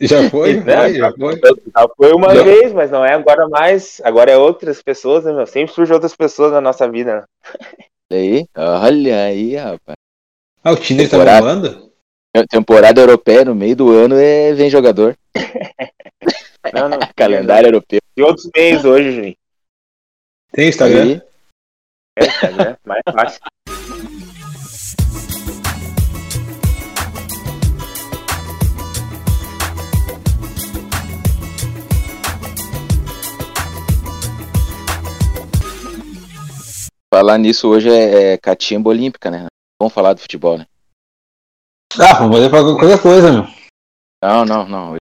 Já foi? Né? Já foi uma já. Vez, mas não é agora mais. Agora é outras pessoas, né, meu? Sempre surgem outras pessoas na nossa vida. Olha aí, rapaz. Ah, o Tinder tá bombando? Temporada europeia, no meio do ano, vem jogador. Não. Calendário europeu. E outros meios hoje, Juninho. Tem Instagram? É Instagram, mais fácil. Falar nisso hoje é catimba olímpica, né? Vamos falar do futebol, né? Vamos fazer qualquer coisa, meu. Não.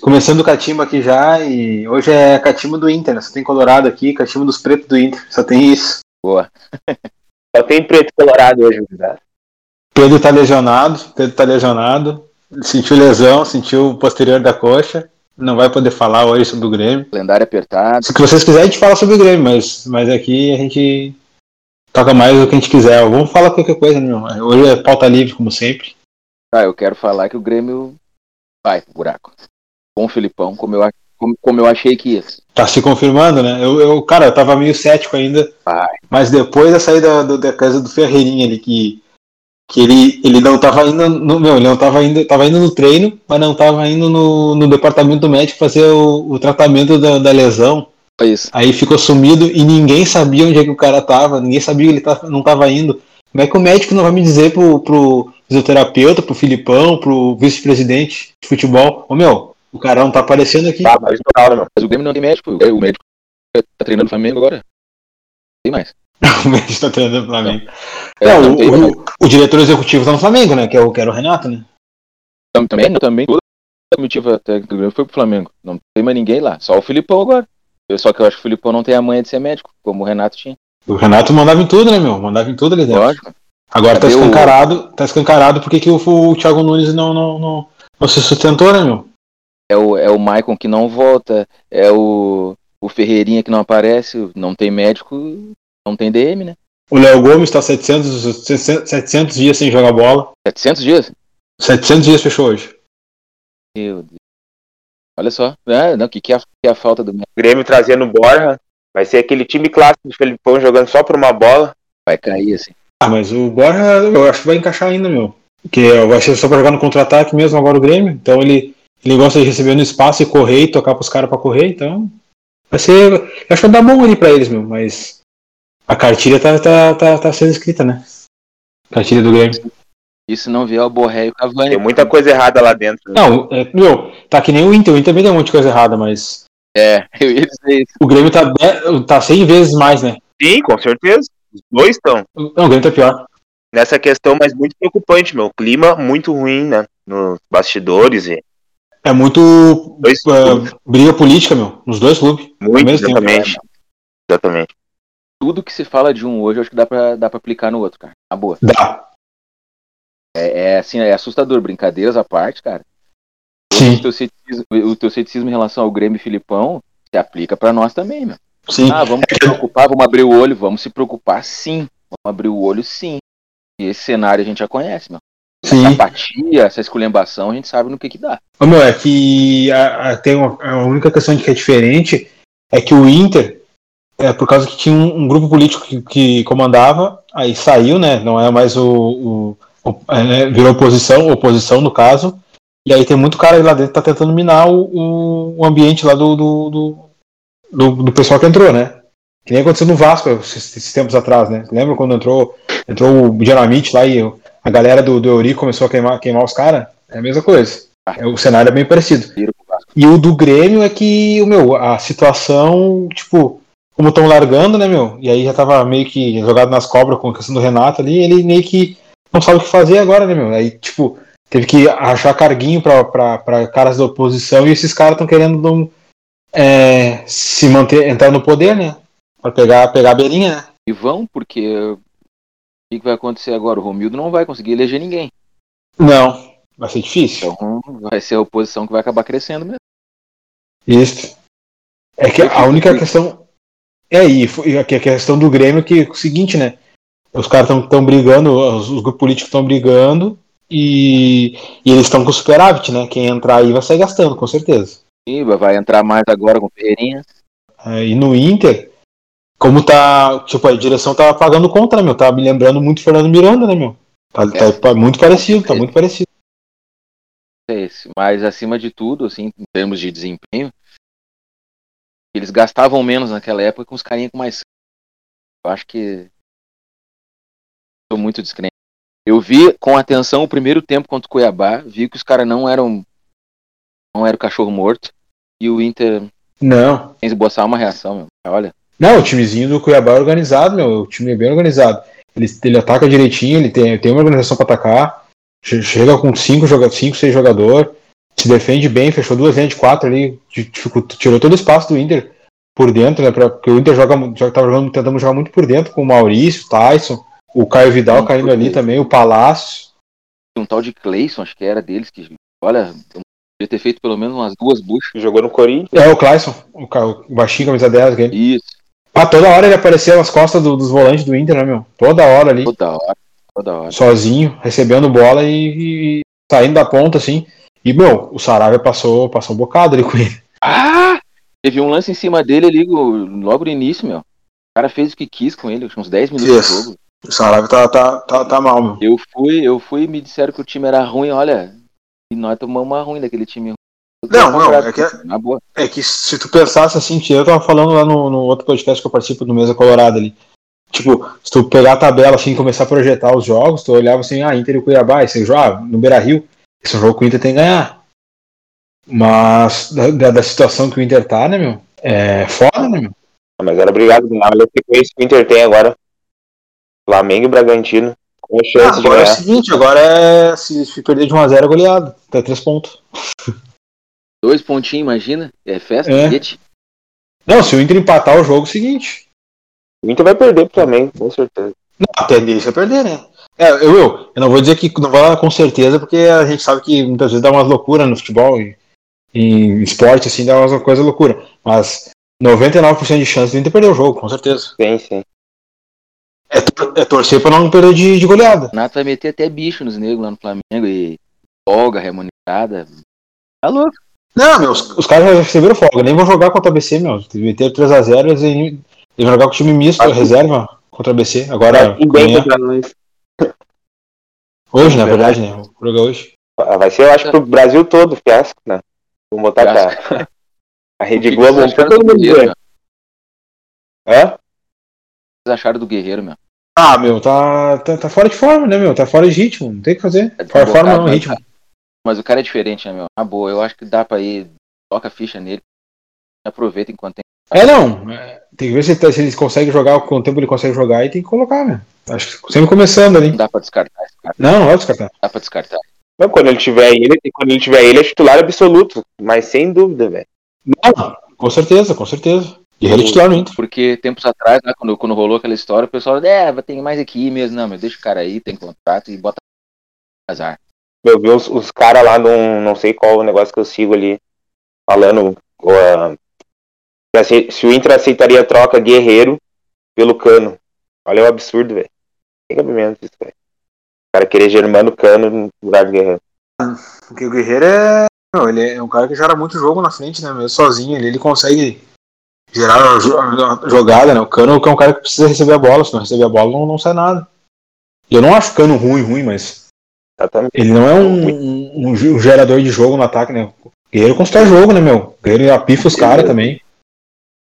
Começando o catimba aqui já, e hoje é catimba do Inter, né? Só tem colorado aqui, catimba dos pretos do Inter, só tem isso. Boa. Só tem preto colorado hoje, verdade. Pedro tá lesionado, sentiu lesão, sentiu o posterior da coxa. Não vai poder falar hoje sobre o Grêmio. Calendário apertado. Se vocês quiserem, a gente fala sobre o Grêmio, mas aqui a gente... toca mais o que a gente quiser. Vamos falar qualquer coisa, né, meu? Hoje é pauta livre, como sempre. Eu quero falar que o Grêmio vai pro buraco. Com o Filipão, como eu achei que ia. Tá se confirmando, né? Eu tava meio cético ainda. Vai. Mas depois da saída da casa do Ferreirinha ali, que ele não tava indo no... meu, ele não tava indo no treino, mas não tava indo no departamento médico fazer o tratamento da lesão. Isso. Aí ficou sumido e ninguém sabia onde é que o cara tava, ninguém sabia que ele não tava indo. Como é que o médico não vai me dizer pro fisioterapeuta, pro Filipão, pro vice-presidente de futebol, o cara não tá aparecendo aqui? Mas o Grêmio não tem médico, o médico tá treinando o Flamengo agora. Tem mais. O médico tá treinando o Flamengo. O diretor executivo tá no Flamengo, né? Que era o Renato, né? Também. Toda a comitiva técnica do Grêmio foi pro Flamengo. Não tem mais ninguém lá, só o Filipão agora. Só que eu acho que o Filipão não tem a manha de ser médico, como o Renato tinha. O Renato mandava em tudo, né, meu? Mandava em tudo ali dentro. Lógico. Agora tá escancarado porque o Thiago Nunes não se sustentou, né, meu? É o Maicon que não volta, é o Ferreirinha que não aparece, não tem médico, não tem DM, né? O Léo Gomes tá 700 dias sem jogar bola. 700 dias? 700 dias fechou hoje. Meu Deus. Olha só, que é a falta do Grêmio trazendo Borja, vai ser aquele time clássico do Felipão jogando só por uma bola, vai cair assim. Mas o Borja, eu acho que vai encaixar ainda, meu. Porque eu acho que só pra jogar no contra-ataque mesmo agora o Grêmio, então ele gosta de receber no espaço e correr e tocar pros caras pra correr, então vai ser, eu acho que vai dar bom ali pra eles, meu, mas a cartilha tá sendo escrita, né? Cartilha do Grêmio. Isso não vier o Borré e o Cavani. Tem muita coisa errada lá dentro. Não, tá que nem o Inter também tem um monte de coisa errada, mas... eu ia dizer isso. O Grêmio tá 100 vezes mais, né? Sim, com certeza. Os dois estão. Não, o Grêmio tá pior. Nessa questão, mas muito preocupante, meu. O clima muito ruim, né? Nos bastidores e... é muito briga política, meu. Nos dois clubes. Muito, exatamente. Exatamente. Tudo que se fala de um hoje, eu acho que dá pra aplicar no outro, cara. Na boa. Dá. É assim, é assustador, brincadeiras à parte, cara. Sim. O teu ceticismo em relação ao Grêmio e Filipão se aplica pra nós também, meu. Sim. Vamos se preocupar, vamos se preocupar sim. Vamos abrir o olho sim. E esse cenário a gente já conhece, meu. Sim. Essa apatia, essa esculhambação, a gente sabe no que dá. É que a única questão que é diferente é que o Inter, por causa que tinha um grupo político que comandava, aí saiu, né? Não é mais virou oposição no caso, e aí tem muito cara lá dentro que tá tentando minar o ambiente lá do pessoal que entrou, né? Que nem aconteceu no Vasco esses tempos atrás, né? Lembra quando entrou o Dinamite lá e a galera do Eurico começou a queimar os caras? É a mesma coisa. O cenário é bem parecido. E o do Grêmio é que, a situação, tipo... como estão largando, né, meu? E aí já tava meio que jogado nas cobras com a questão do Renato ali, ele meio que não sabe o que fazer agora, né, meu? Aí, tipo, teve que achar carguinho pra caras da oposição, e esses caras estão querendo se manter, entrar no poder, né? Pra pegar a beirinha, né? E vão, porque o que vai acontecer agora? O Romildo não vai conseguir eleger ninguém. Não, vai ser difícil. Então vai ser a oposição que vai acabar crescendo mesmo. Isso. É que a única questão... a questão do Grêmio que é o seguinte, né? Os caras estão brigando, os grupos políticos estão brigando, E eles estão com superávit, né? Quem entrar aí vai sair gastando, com certeza. Iba vai entrar mais agora com Ferreirinhas. É, e no Inter, como tá, tipo, a direção tava pagando contra, meu, tava me lembrando muito Fernando Miranda, né, meu? Tá muito parecido, tá muito parecido. Mas acima de tudo, assim, em termos de desempenho, eles gastavam menos naquela época com os carinhas com mais. Eu acho que tô muito descrente. Eu vi com atenção o primeiro tempo contra o Cuiabá, vi que os caras não eram cachorro morto e o Inter não tem que esboçar uma reação, meu. Olha. Não, o timezinho do Cuiabá é organizado, meu. O time é bem organizado. Ele ataca direitinho, ele tem uma organização pra atacar. Chega com 5, 6 jogadores, se defende bem, fechou duas linhas de 4 ali, tirou todo o espaço do Inter por dentro, né? Porque o Inter tentando jogar muito por dentro, com o Maurício, Tyson, o Caio Vidal caindo ali também, o Palácio. Um tal de Clayson, acho que era deles, que, olha, podia ter feito pelo menos umas duas buchas. Jogou no Corinthians. É, o Clayson, o baixinho, camisa 10. Aquele. Isso. Ah, toda hora ele aparecia nas costas dos volantes do Inter, né, meu? Toda hora ali. Toda hora. Sozinho, recebendo bola e saindo da ponta, assim. E, meu, o Saravia passou um bocado ali com ele. Ah! Teve um lance em cima dele ali, logo no início, meu. O cara fez o que quis com ele, uns 10 minutos de jogo. O Saravia tá mal, meu. Eu fui e me disseram que o time era ruim, olha. E nós tomamos uma ruim daquele time ruim. É que se tu pensasse assim, eu tava falando lá no outro podcast que eu participo do Mesa Colorada ali, tipo, se tu pegar a tabela assim e começar a projetar os jogos, tu olhava assim, Inter e Cuiabá, e você joga no Beira-Rio, esse é um jogo que o Inter tem que ganhar, mas da situação que o Inter tá, né, meu, é foda, né, meu. Mas era obrigado, olha a sequência que o Inter tem agora, Flamengo e Bragantino. Agora é o seguinte, agora é se perder de 1-0 é goleado, tá 3 pontos. 2 pontinhos, imagina? É festa? É. Não, se o Inter empatar o jogo, é o seguinte. O Inter vai perder pro Flamengo, com certeza. Não, a tendência é perder, né? Eu não vou dizer que não vai lá com certeza, porque a gente sabe que muitas vezes dá umas loucuras no futebol e em esporte, assim, dá umas coisas loucuras. Mas 99% de chance do Inter perder o jogo, com certeza. Sim. É torcer pra não perder de goleada. O Nato vai meter até bicho nos negros lá no Flamengo e folga, remunerada. Tá louco. Não, meu, os caras já receberam folga, nem vão jogar contra a BC, meu. Meteram 3-0, eles vão jogar com o time misto, reserva contra a BC. Agora. Bem contra nós. Hoje, na verdade, né? O jogo é hoje. Vai ser, eu acho, pro Brasil todo, fiasco, né? Vou botar pra... a Rede Globo. Hã? Vocês acharam do Guerreiro, meu? Ah, meu, tá fora de forma, né, meu? Tá fora de ritmo, não tem o que fazer. Fora de forma, não, ritmo. Mas o cara é diferente, né, meu? Na boa, eu acho que dá pra ir, toca a ficha nele, aproveita enquanto tem. Tem que ver se ele consegue jogar, quanto tempo ele consegue jogar, e tem que colocar, né? Acho que sempre começando ali. Não dá pra descartar esse cara. Não vai descartar. Dá pra descartar. Não, quando ele tiver ele, é titular absoluto, mas sem dúvida, velho. Não, com certeza. E ele é titular no Inter. Porque tempos atrás, né, quando rolou aquela história, o pessoal, tem mais aqui mesmo, não, mas deixa o cara aí, tem contrato e bota azar. Eu vi os caras lá, não sei qual o negócio que eu sigo ali, falando se o Inter aceitaria a troca Guerreiro pelo Cano. Olha o absurdo, velho. Tem cabimento isso, velho. O cara querer Germano Cano no lugar do Guerreiro. Porque o Guerreiro ele é um cara que gera muito jogo na frente, né? Mesmo sozinho, ele consegue gerar a jogada, né? O Cano é um cara que precisa receber a bola, se não receber a bola não sai nada. Eu não acho o Cano ruim, mas... Ele não é um gerador de jogo no ataque, né? O Guerreiro constrói jogo, né, meu? O Guerreiro apifa os caras também.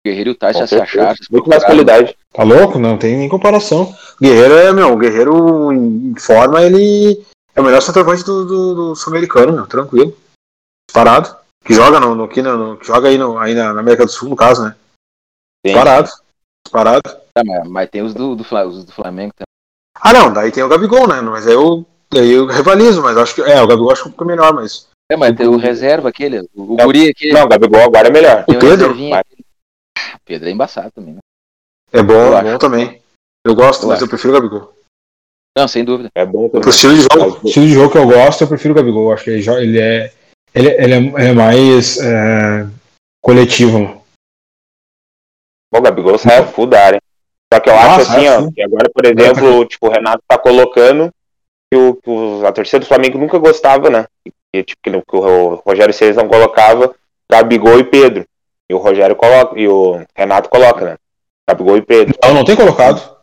O Guerreiro e o Tyson se acharam. Muito mais qualidade. Tá louco? Não tem nem comparação. O Guerreiro em forma, ele é o melhor centroavante do sul-americano, meu. Tranquilo. Parado. Que joga, que joga aí na América do Sul, no caso, né? Sim. Parado. Tá, mas tem os do Flamengo também. Ah, não. Daí tem o Gabigol, né? Mas aí eu rivalizo, mas acho que o Gabigol acho que ficou melhor, mas... É, mas tem o reserva aquele, o guri aquele... Não, o Gabigol agora é melhor. O Pedro? O Pedro é embaçado também, né? É bom, é bom também. Eu gosto, mas eu prefiro o Gabigol. Não, sem dúvida. É bom também. Pro estilo de jogo que eu gosto, eu prefiro o Gabigol. Acho que ele é mais coletivo. Bom, o Gabigol saiu full da área. Só que eu acho assim, ó, que agora, por exemplo, tipo, o Renato tá colocando a torcida do Flamengo nunca gostava, né? Que o Rogério Ceni não colocava Gabigol e Pedro. E o Rogério coloca, e o Renato coloca, né? Gabigol e Pedro. Não tem colocado.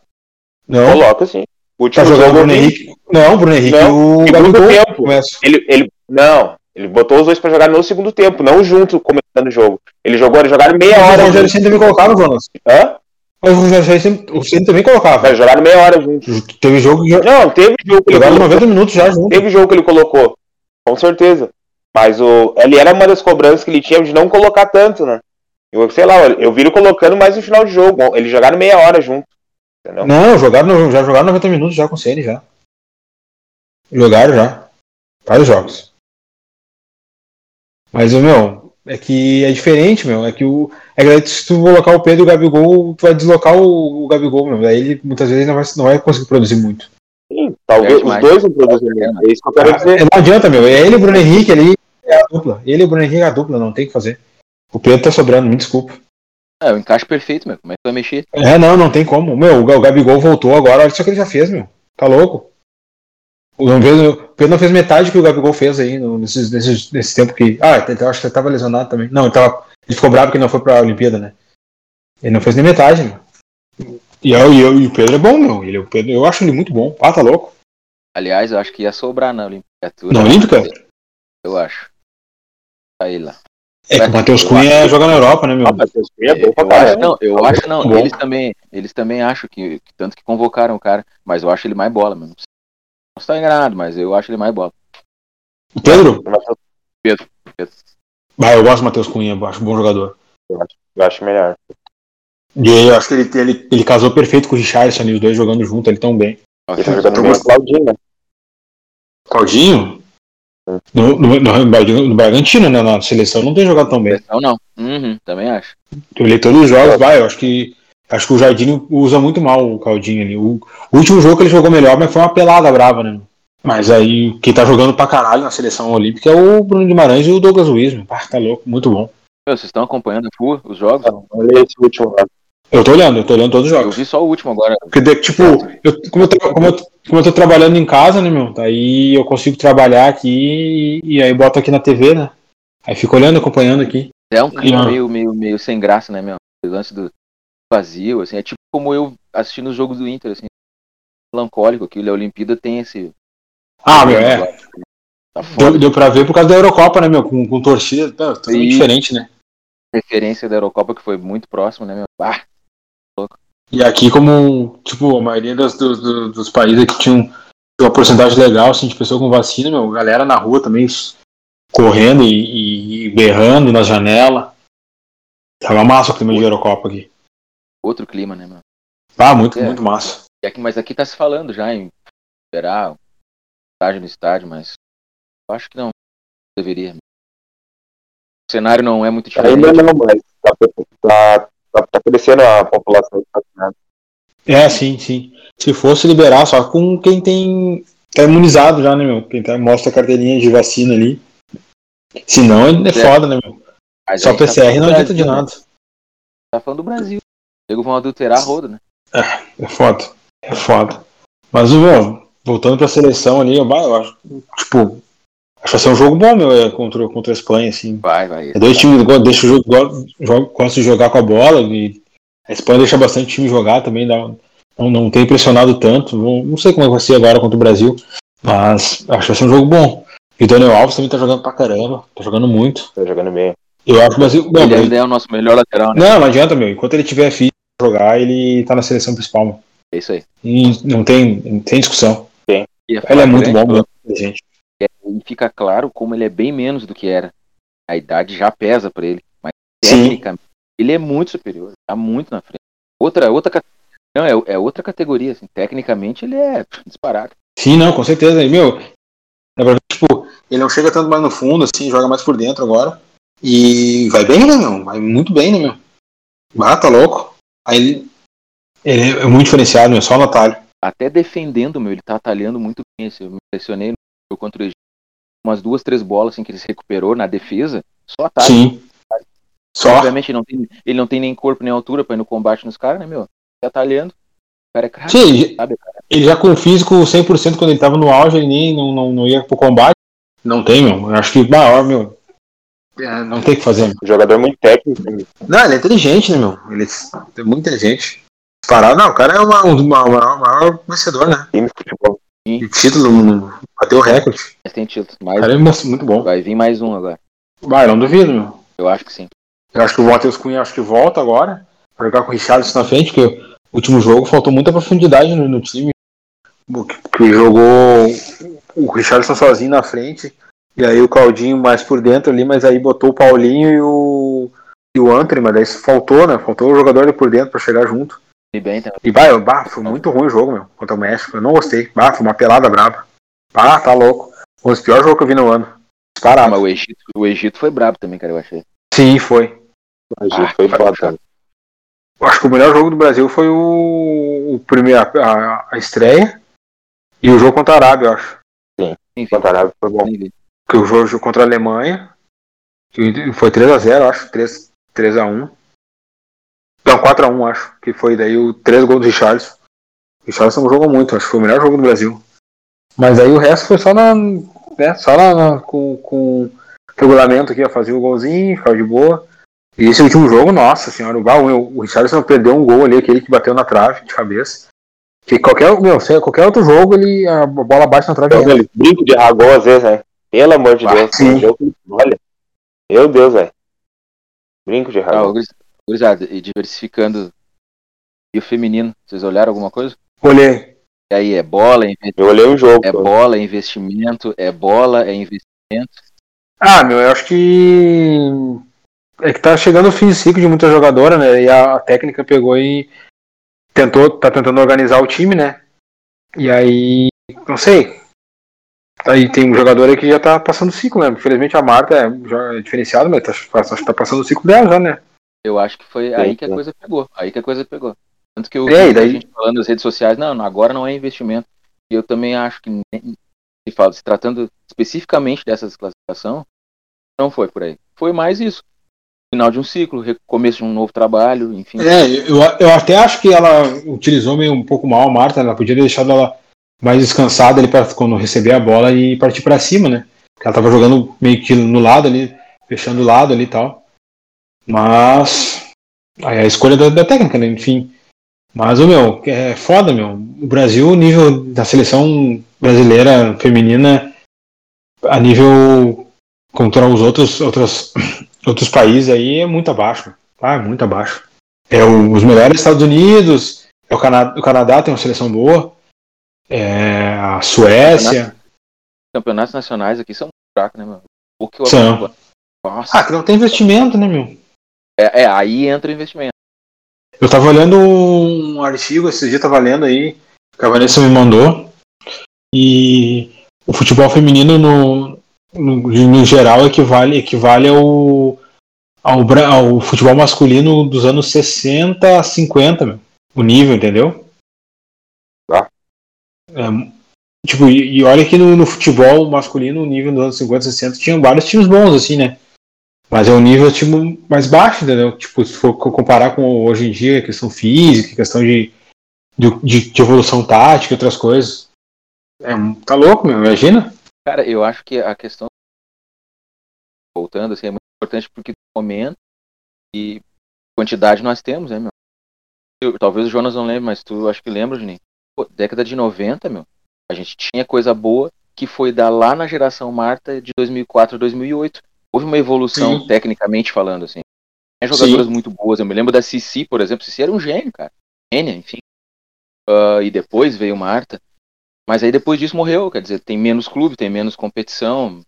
Não. Coloca, sim. O último tá jogando o Bruno Henrique. Não, o Bruno Henrique. No segundo tempo. Ele botou os dois pra jogar no segundo tempo, não junto, começando o jogo. Jogaram meia hora. O Rogério Ceni também colocava, Jonas. Hã? Mas o Rogério Ceni também colocava. Mas jogaram meia hora juntos. Teve jogo que. Não, teve jogo que ele colocou. 90 minutos já junto. Teve jogo que ele colocou. Com certeza. Mas ele era uma das cobranças que ele tinha de não colocar tanto, né? Eu vi ele colocando mais no final de jogo. Eles jogaram meia hora junto. Entendeu? Não, já jogaram 90 minutos já com o Ceni já. Jogaram já. Vários jogos. Mas, é que é diferente, meu. É que se tu colocar o Pedro e o Gabigol, tu vai deslocar o Gabigol, meu. Daí ele, muitas vezes, não vai conseguir produzir muito. Sim, talvez os dois não produzem mesmo. É isso que eu quero dizer. Não adianta, meu. É ele e o Bruno Henrique ali, é a dupla. Ele e o Bruno Henrique é a dupla, não tem o que fazer. O Pedro tá sobrando, me desculpa. É, o encaixe perfeito, meu. Como é que tu vai mexer? É, não tem como. Meu, o Gabigol voltou agora, olha só que ele já fez, meu. Tá louco? O Pedro não fez metade que o Gabigol fez aí nesse tempo que... eu acho que ele tava lesionado também. Não, ele ficou bravo que ele não foi pra Olimpíada, né? Ele não fez nem metade, meu. E o Pedro é bom, meu. Eu acho ele muito bom. Ah, tá louco. Aliás, eu acho que ia sobrar na Olimpíada. Na Olímpica? Eu acho. Tá ele lá. É que o Matheus Cunha joga na Europa, né, meu? O Matheus Cunha é bom pra caralho. Eu acho não. Eles também acham que tanto que convocaram o cara. Mas eu acho ele mais bola, meu. Não estou enganado, mas eu acho ele mais bola. O Pedro? Pedro. Ah, eu gosto do Matheus Cunha, eu acho um bom jogador. Eu acho melhor. E eu acho que ele casou perfeito com o Richarlison, os dois jogando junto, ele tão bem. Ele tá jogando bem com o Claudinho, né? Claudinho? No Bragantino, né? Na seleção não tem jogado tão bem. Não. Também acho. Eu li todos os jogos, eu acho que. Acho que o Jardim usa muito mal o Claudinho ali. O último jogo que ele jogou melhor, mas foi uma pelada brava, né? Mas aí, quem tá jogando pra caralho na seleção olímpica é o Bruno Guimarães e o Douglas Luiz, meu. Tá louco, muito bom. Vocês estão acompanhando os jogos? Olha esse último. Eu tô olhando todos os jogos. Eu vi só o último agora. Porque, tipo, como eu tô trabalhando em casa, né, meu? Aí eu consigo trabalhar aqui e aí boto aqui na TV, né? Aí fico olhando, acompanhando aqui. É um clima meio sem graça, né, meu? O lance do vazio, assim, é tipo como eu assistindo o jogo do Inter, assim, melancólico, que a Olimpíada tem esse... é. Tá foda. Deu pra ver por causa da Eurocopa, né, meu, com torcida, tá tudo diferente, né. Referência da Eurocopa que foi muito próximo, né, meu, louco. E aqui como, tipo, a maioria dos países que tinham uma porcentagem legal, assim, de pessoas com vacina, meu, galera na rua também correndo e berrando na janela, tava massa o clima de Eurocopa aqui. Outro clima, né, mano? Muito massa. Mas aqui tá se falando já em esperar estágio no estádio, mas eu acho que não deveria. O cenário não é muito diferente. Ainda não, mas tá crescendo a população. É, sim. Se fosse liberar só com quem tá imunizado já, né, meu? Quem mostra a carteirinha de vacina ali. Se não, é foda, né, meu? Mas só PCR tá não adianta de nada. Tá falando do Brasil. Eles vão adulterar a roda, né? É foda. Mas, meu, voltando pra seleção ali, eu acho, tipo, acho que vai ser um jogo bom, meu, contra a Espanha, assim. Vai. É dois times que gostam de jogar com a bola, e a Espanha deixa bastante time jogar também, não tem pressionado tanto, não sei como é que vai ser agora contra o Brasil, mas acho que vai ser um jogo bom. E o Daniel Alves também tá jogando pra caramba, tá jogando muito. Tá jogando bem. Eu acho que o Brasil... Ele ainda é o nosso melhor lateral, né? Não adianta, meu, enquanto ele tiver fim, jogar, ele tá na seleção principal, mano. É isso aí. E não tem discussão. Tem. Ele é muito bom, mano, gente. E fica claro como ele é bem menos do que era. A idade já pesa pra ele. Mas tecnicamente, ele é muito superior. Tá muito na frente. É outra categoria, assim. Tecnicamente, ele é disparado. Sim, não, com certeza. Meu, na verdade, tipo, ele não chega tanto mais no fundo, assim, joga mais por dentro agora. E vai bem, né, meu? Vai muito bem, né, meu? Ah, tá louco. Aí ele é muito diferenciado, meu, só no atalho. Até defendendo, meu, ele tá atalhando muito bem. Assim, eu me impressionei no jogo contra o Egito. Umas 2, 3 bolas assim, que ele se recuperou na defesa, só atalho. Sim. Só. Obviamente ele não tem nem corpo nem altura pra ir no combate nos caras, né, meu? Ele tá atalhando. cara é craque, sim, sabe? Ele já com o físico 100% quando ele tava no auge, ele nem não ia pro combate. Não tem, meu. Eu acho que maior, meu. Não tem o que fazer, meu. O jogador é muito técnico. Meu. Não, ele é inteligente, né, meu? Ele é muito inteligente. Parar, não, o cara é o maior vencedor, né? Time de futebol. E título, bateu o recorde. Mas tem título. Mais o cara é muito bom. Vai vir mais um agora. Vai, não duvido, meu. Eu acho que sim. Eu acho que o Matheus Cunha volta agora. Pra jogar com o Richarlison na frente, porque o último jogo faltou muita profundidade no time. Que jogou o Richarlison sozinho na frente, e aí o Claudinho mais por dentro ali, mas aí botou o Paulinho e o Antony, mas daí faltou, né? Faltou o jogador ali por dentro pra chegar junto. E bem, tá? E bah, foi muito ruim o jogo, meu, contra o México. Eu não gostei. Bah, foi uma pelada braba. Bah, tá louco. Foi um dos piores jogos que eu vi no ano. Disparado. Mas o Egito foi brabo também, cara, eu achei. Sim, foi. O Egito foi brabo. Eu acho que o melhor jogo do Brasil foi a estreia. E o jogo contra a Arábia, eu acho. Sim, enfim, contra a Arábia foi bom. Porque o jogo contra a Alemanha, que foi 3-0, acho. 3-1. Então, 4-1, acho. Que foi daí o 3 gols do Richarlison. O Richarlison jogou muito, acho que foi o melhor jogo do Brasil. Mas aí o resto foi só na. Né, só na com regulamento aqui, ó. Fazia o golzinho, ficava de boa. E esse último jogo, nossa senhora, o Richarlison perdeu um gol ali, aquele que bateu na trave de cabeça. Que qualquer outro jogo, a bola bate na trave dele. Brinco de ragol às vezes, né? Pelo amor de Deus. Sim. Jogo, olha. Meu Deus, velho. Brinco de ragol. Gurizada, e diversificando. E o feminino, vocês olharam alguma coisa? Olhei. E aí, é bola, é investimento. Eu olhei o jogo. É bola, é investimento. É bola, é investimento. Ah, meu, eu acho que. É que tá chegando o fim de ciclo de muita jogadora, né? E a técnica pegou e. Tá tentando organizar o time, né? E aí, não sei. Aí tem um jogador aí que já tá passando o ciclo, né? Infelizmente a Marta é diferenciada, mas acho que tá passando o ciclo dela já, né? Eu acho que foi aí que a coisa pegou. Tanto que eu vi a gente falando nas redes sociais, não, agora não é investimento. E eu também acho que, se tratando especificamente dessa desclassificação, não foi por aí. Foi mais isso. Final de um ciclo, começo de um novo trabalho, enfim. Eu até acho que ela utilizou meio um pouco mal a Marta, ela podia ter deixado ela mais descansada ali pra quando receber a bola e partir pra cima, né? Porque ela tava jogando meio que no lado ali, fechando o lado ali e tal. Mas aí a escolha da técnica, né? Enfim. Mas, é foda, meu. O Brasil, o nível da seleção brasileira feminina, a nível contra os outros países aí é muito abaixo, tá? Muito abaixo. É os melhores Estados Unidos, o Canadá tem uma seleção boa, a Suécia. Campeonatos nacionais aqui são fracos, né, meu? O que eu são. Nossa. Ah, que não tem investimento, né, meu? Aí entra o investimento. Eu tava olhando um artigo, esse dia tava lendo aí, que a Vanessa me mandou, e o futebol feminino no geral equivale ao futebol masculino dos anos 60 a 50, meu. O nível, entendeu? Tá. E olha que no futebol masculino, o nível dos anos 50 a 60 tinha vários times bons, assim, né? Mas é um nível tipo, mais baixo, entendeu? Tipo, se for comparar com hoje em dia, questão física, questão de evolução tática e outras coisas. Tá louco, meu, imagina? Cara, eu acho que a questão, voltando, assim, é muito importante porque momento e quantidade nós temos, né, meu? Talvez o Jonas não lembre, mas tu acho que lembra, Juninho. Pô, década de 90, meu, a gente tinha coisa boa que foi dar lá na geração Marta de 2004 a 2008. Houve uma evolução, sim, tecnicamente falando, assim. Tinha jogadoras, sim, muito boas. Eu me lembro da Cici, por exemplo. Cici era um gênio, cara. Gênia, enfim. E depois veio Marta. Mas aí depois disso morreu, quer dizer, tem menos clube, tem menos competição,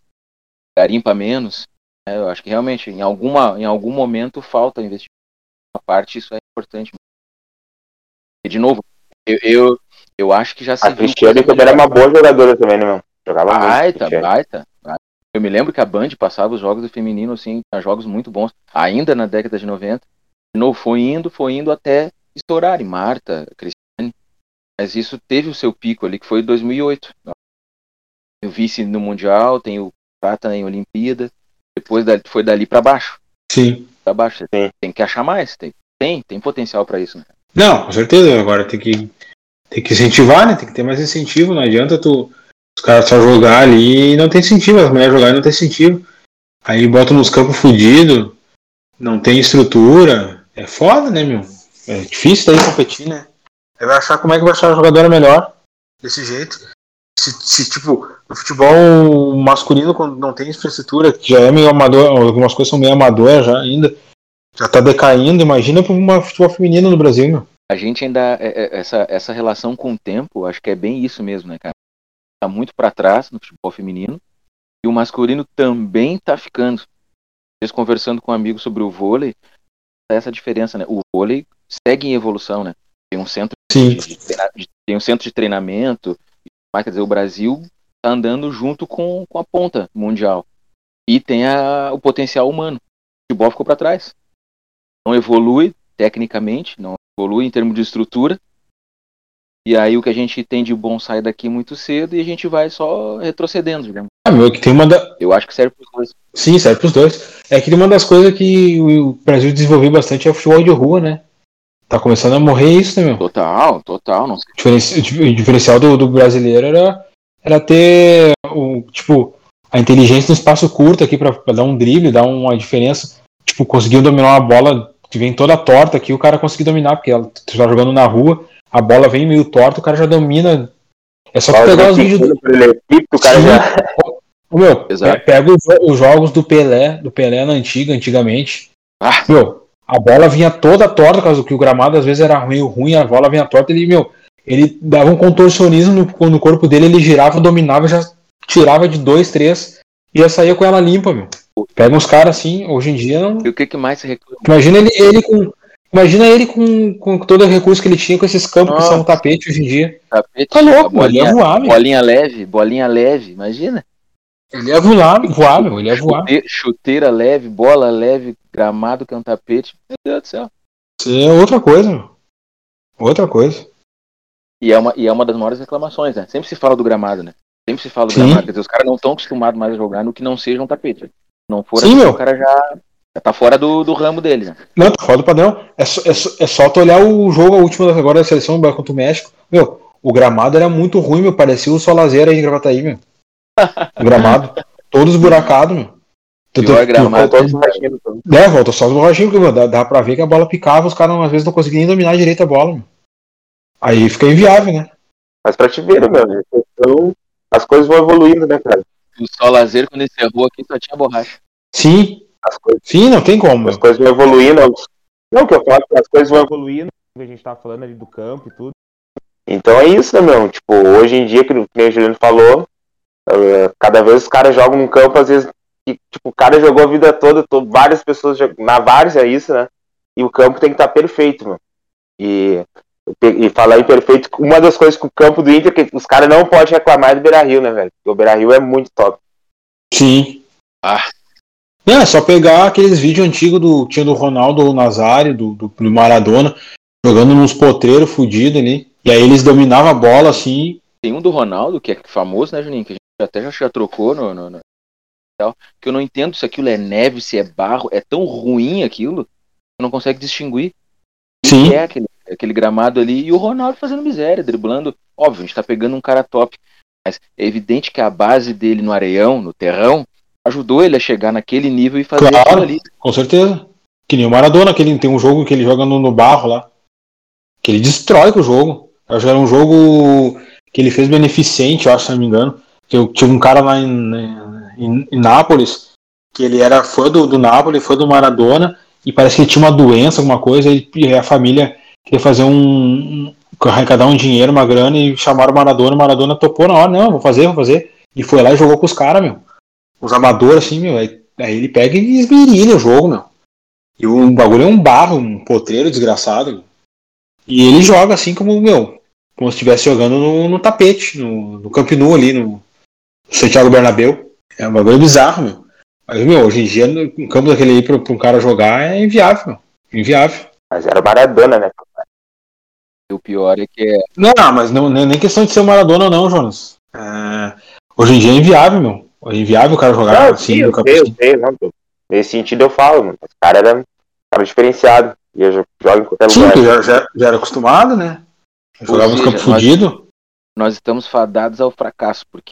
garimpa menos. Né? Eu acho que realmente em algum momento falta investimento. A parte, isso é importante. E de novo, eu acho que já se viu. A Cristiane também era uma boa jogadora também, né, meu? Jogava baita, muito. Baita. Eu me lembro que a Band passava os jogos do feminino, assim, jogos muito bons, ainda na década de 90. De novo, foi indo até estourarem. Marta, Cristiane. Mas isso teve o seu pico ali, que foi em 2008. Tem o vice no Mundial, tem o prata em Olimpíada. Depois foi dali pra baixo. Sim. Pra baixo. Tem que achar mais. Tem potencial pra isso, né? Não, com certeza. Agora tem que tem que incentivar, né? Tem que ter mais incentivo. Não adianta os caras só jogar ali e não tem incentivo. As mulheres jogarem não tem incentivo. Aí botam nos campos fodidos, não tem estrutura. É foda, né, meu? É difícil daí competir, né? Aí vai achar como é que vai achar a jogadora melhor desse jeito. Se tipo, o futebol masculino, quando não tem infraestrutura, que já é meio amador, algumas coisas são meio amadoras já ainda, já tá decaindo, imagina para um futebol feminino no Brasil, meu. A gente ainda, essa relação com o tempo, acho que é bem isso mesmo, né, cara? Tá muito para trás no futebol feminino, e o masculino também tá ficando. Às vezes conversando com um amigo sobre o vôlei, tá essa diferença, né? O vôlei segue em evolução, né? Tem um centro de treinamento. Quer dizer, o Brasil está andando junto com a ponta mundial. E tem o potencial humano. O futebol ficou para trás. Não evolui tecnicamente, não evolui em termos de estrutura. E aí o que a gente tem de bom sai daqui muito cedo e a gente vai só retrocedendo, digamos. Eu acho que serve para os dois. Sim, serve para os dois. É que uma das coisas que o Brasil desenvolveu bastante é o futebol de rua, né? Tá começando a morrer isso, né, meu? Total. Não sei. O diferencial do brasileiro era ter a inteligência no espaço curto aqui pra dar um drible, dar uma diferença. Tipo, conseguiu dominar uma bola que vem toda torta aqui, o cara conseguiu dominar, porque ela tá jogando na rua, a bola vem meio torta, o cara já domina. É só pegar os vídeos do Pelé. O cara já... Meu, pega os jogos do Pelé antigamente. Ah. Meu, a bola vinha toda torta, por causa que o gramado às vezes era meio ruim, a bola vinha torta, ele dava um contorcionismo no corpo dele, ele girava, dominava, já tirava de 2, 3, e ia sair com ela limpa, meu. Pega uns caras assim, hoje em dia... Não... E o que mais se reclama? Imagina ele com todo o recurso que ele tinha com esses campos que são tapete hoje em dia. Tapete, tá louco, bolinha, ele ia voar, meu. Bolinha leve, imagina. Ele ia voar, meu, ele ia voar. Chuteira leve, bola leve, gramado que é um tapete, meu Deus do céu. Isso é outra coisa, meu. Outra coisa. E é uma das maiores reclamações, né? Sempre se fala do gramado, né? Quer dizer, os caras não estão acostumados mais a jogar no que não seja um tapete. Não for assim, o cara já tá fora do ramo dele, né? Não, tá fora do padrão. É só tu olhar o jogo, a última agora da seleção contra o México. Meu, o gramado era muito ruim, meu. Parecia o Solazeira aí em Gravataí, meu. O gramado, todos esburacados, meu. Pior gramado. Volta só os borrachinhos, porque dá pra ver que a bola picava, os caras às vezes não conseguiam nem dominar direito a bola, meu. Aí fica inviável, né? Mas pra te ver, meu, então, as coisas vão evoluindo, né, cara? O Solazeira, quando encerrou aqui, só tinha borracha. Sim, Sim, não tem como. As coisas vão evoluindo. Não, que eu falo que as coisas vão evoluindo. A gente tá falando ali do campo e tudo. Então é isso, né, meu? Tipo, hoje em dia, que o Juliano falou, cada vez os caras jogam num campo, às vezes, que, tipo, o cara jogou a vida toda, várias pessoas na várzea, é isso, né? E o campo tem que estar perfeito, mano. E falar em perfeito, uma das coisas que o campo do Inter, que os caras não podem reclamar é do Beira-Rio, né, velho? Porque o Beira-Rio é muito top. Sim. Ah. Não, é só pegar aqueles vídeos antigos do Ronaldo, do Nazário, do Maradona, jogando nos potreiros fudidos ali. E aí eles dominavam a bola, assim. Tem um do Ronaldo, que é famoso, né, Juninho? Que a gente até já trocou no tal, que eu não entendo se aquilo é neve, se é barro, é tão ruim aquilo, que não consegue distinguir. Sim. Que é aquele gramado ali, e o Ronaldo fazendo miséria, driblando. Óbvio, a gente tá pegando um cara top, mas é evidente que a base dele no areião, no terrão, ajudou ele a chegar naquele nível e fazer aquilo ali. Com certeza. Que nem o Maradona, tem um jogo que ele joga no barro lá, que ele destrói com o jogo. Eu acho que era um jogo que ele fez beneficente, eu acho, se não me engano. Eu tinha um cara lá em Nápoles, que ele era fã do Nápoles, fã do Maradona, e parece que ele tinha uma doença, alguma coisa, e a família queria fazer arrecadar um dinheiro, uma grana, e chamaram o Maradona topou na hora, não, vou fazer. E foi lá e jogou com os caras, meu. Os amadores, assim, meu, aí ele pega e esmirilha o jogo, meu. E o bagulho é um barro, um potreiro desgraçado, meu. E ele joga assim como, meu... Como se estivesse jogando no tapete, no Camp Nou ali, no Santiago Bernabéu. É um bagulho bizarro, meu. Mas, meu, hoje em dia, um campo daquele aí pra um cara jogar é inviável, meu. Inviável. Mas era o Maradona, né? E o pior é que... Não, mas não, nem questão de ser o Maradona ou não, Jonas. Hoje em dia é inviável, meu. É inviável o cara jogar assim no campo. Nesse sentido eu falo, mano. O cara era diferenciado. Ia jogar em qualquer lugar. Sim, já era acostumado, né? Jogava no campo fudido? Nós estamos fadados ao fracasso, porque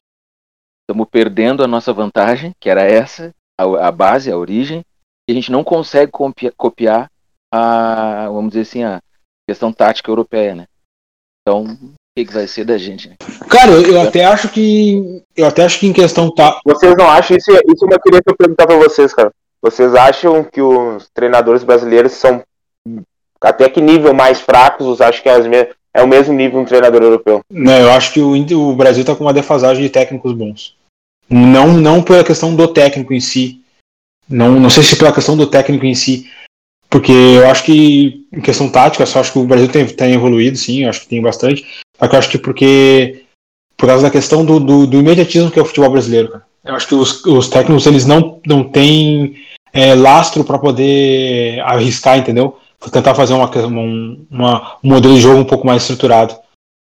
estamos perdendo a nossa vantagem, que era essa, a base, a origem, e a gente não consegue copiar a, vamos dizer assim, a questão tática europeia, né? Então, o que vai ser da gente, né? Cara, eu até acho que em questão tá. Vocês não acham isso? Isso eu queria perguntar pra vocês, cara. Vocês acham que os treinadores brasileiros são até que nível mais fracos? Vocês acham que é o mesmo nível de um treinador europeu? Não, eu acho que o Brasil tá com uma defasagem de técnicos bons. Não pela questão do técnico em si. Não sei se pela questão do técnico em si. Porque eu acho que, em questão tática, eu só acho que o Brasil tem evoluído, sim, eu acho que tem bastante. Só que eu acho que por causa da questão do imediatismo que é o futebol brasileiro, cara. Eu acho que os técnicos, eles não têm lastro para poder arriscar, entendeu? Pra tentar fazer um modelo de jogo um pouco mais estruturado.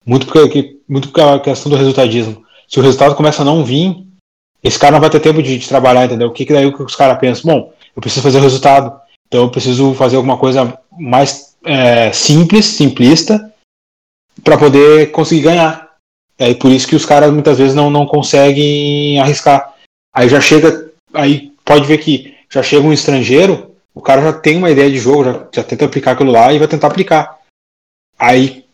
Muito porque a questão do resultadismo. Se o resultado começa a não vir, esse cara não vai ter tempo de trabalhar, entendeu? O que os caras pensam? Bom, eu preciso fazer o resultado. Então eu preciso fazer alguma coisa mais simplista, para poder conseguir ganhar. É por isso que os caras muitas vezes não conseguem arriscar. Aí pode ver que já chega um estrangeiro, o cara já tem uma ideia de jogo, já tenta aplicar aquilo lá e vai tentar aplicar. Aí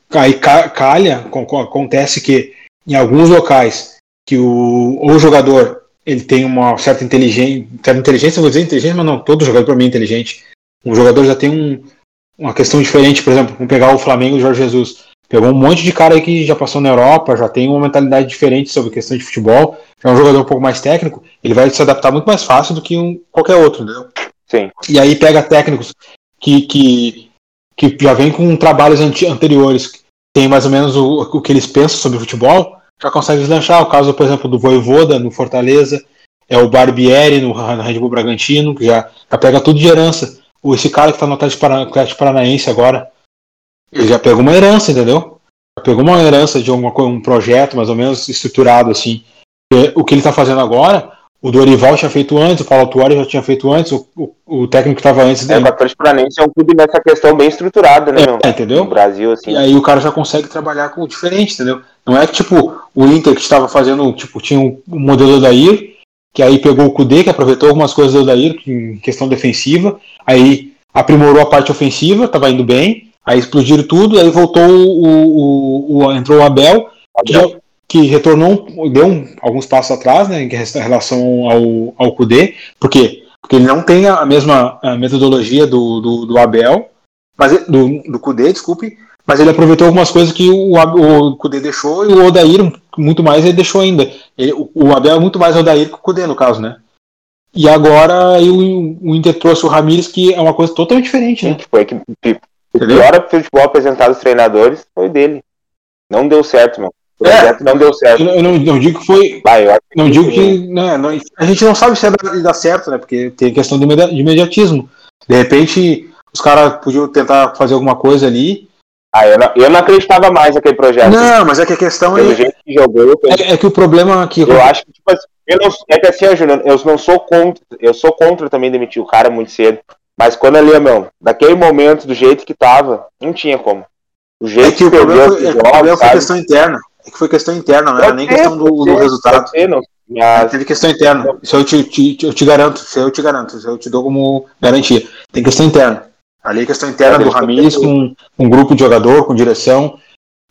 acontece que em alguns locais que o jogador... ele tem uma certa inteligência, vou dizer inteligência, mas não, todo jogador para mim é inteligente. Um jogador já tem uma questão diferente, por exemplo, vamos pegar o Flamengo e o Jorge Jesus. Pegou um monte de cara aí que já passou na Europa, já tem uma mentalidade diferente sobre questão de futebol, já é um jogador um pouco mais técnico, ele vai se adaptar muito mais fácil do que qualquer outro, entendeu? Sim. E aí pega técnicos que já vêm com trabalhos anteriores, tem mais ou menos o que eles pensam sobre futebol, já consegue deslanchar. O caso, por exemplo, do Vojvoda no Fortaleza, é o Barbieri no Red Bull Bragantino, que já pega tudo de herança. Esse cara que está no Atlético Paranaense agora, ele já pegou uma herança, entendeu? Já pegou uma herança de um projeto mais ou menos estruturado, assim. O que ele está fazendo agora, o Dorival tinha feito antes, o Paulo Tuori já tinha feito antes, o técnico que estava antes dele. O Atlético Paranaense é um clube nessa questão bem estruturado, né? Entendeu? No Brasil, assim. E aí o cara já consegue trabalhar com o diferente, entendeu? Não é que, tipo, o Inter que estava fazendo, tipo, tinha um modelo do Odair, que aí pegou o Kudê, que aproveitou algumas coisas do Odair em questão defensiva, aí aprimorou a parte ofensiva, estava indo bem, aí explodiram tudo, aí voltou entrou o Abel, que retornou, deu alguns passos atrás, né, em relação ao Kudê. Por quê? Porque ele não tem a mesma metodologia do Abel, mas do Kudê, desculpe, mas ele aproveitou algumas coisas que o Kudê deixou, e o Odair muito mais ele deixou ainda. O Abel é muito mais Odair que o Kudê, no caso, né? E agora o Inter trouxe o Ramires, que é uma coisa totalmente diferente, né? Foi o pior futebol apresentado aos treinadores foi dele. Não deu certo, meu. O projeto não deu certo. Eu não digo que foi... não digo que... Né, não, a gente não sabe se dá certo, né? Porque tem questão de imediatismo. De repente, os caras podiam tentar fazer alguma coisa ali. Eu não acreditava mais naquele projeto. Não, mas é que a questão é... Gente que jogou, que o problema aqui... Eu acho que, tipo assim... Júnior, eu não sou contra... Eu sou contra também demitir o cara muito cedo. Mas quando ali, meu... Naquele momento, do jeito que tava, não tinha como. O jeito que o problema foi questão interna. É que foi questão interna, não era nem questão do resultado. Teve questão interna. Isso eu te garanto. Isso eu te dou como garantia. Tem questão interna. Ali é questão interna do Ramires com um grupo de jogador, com direção.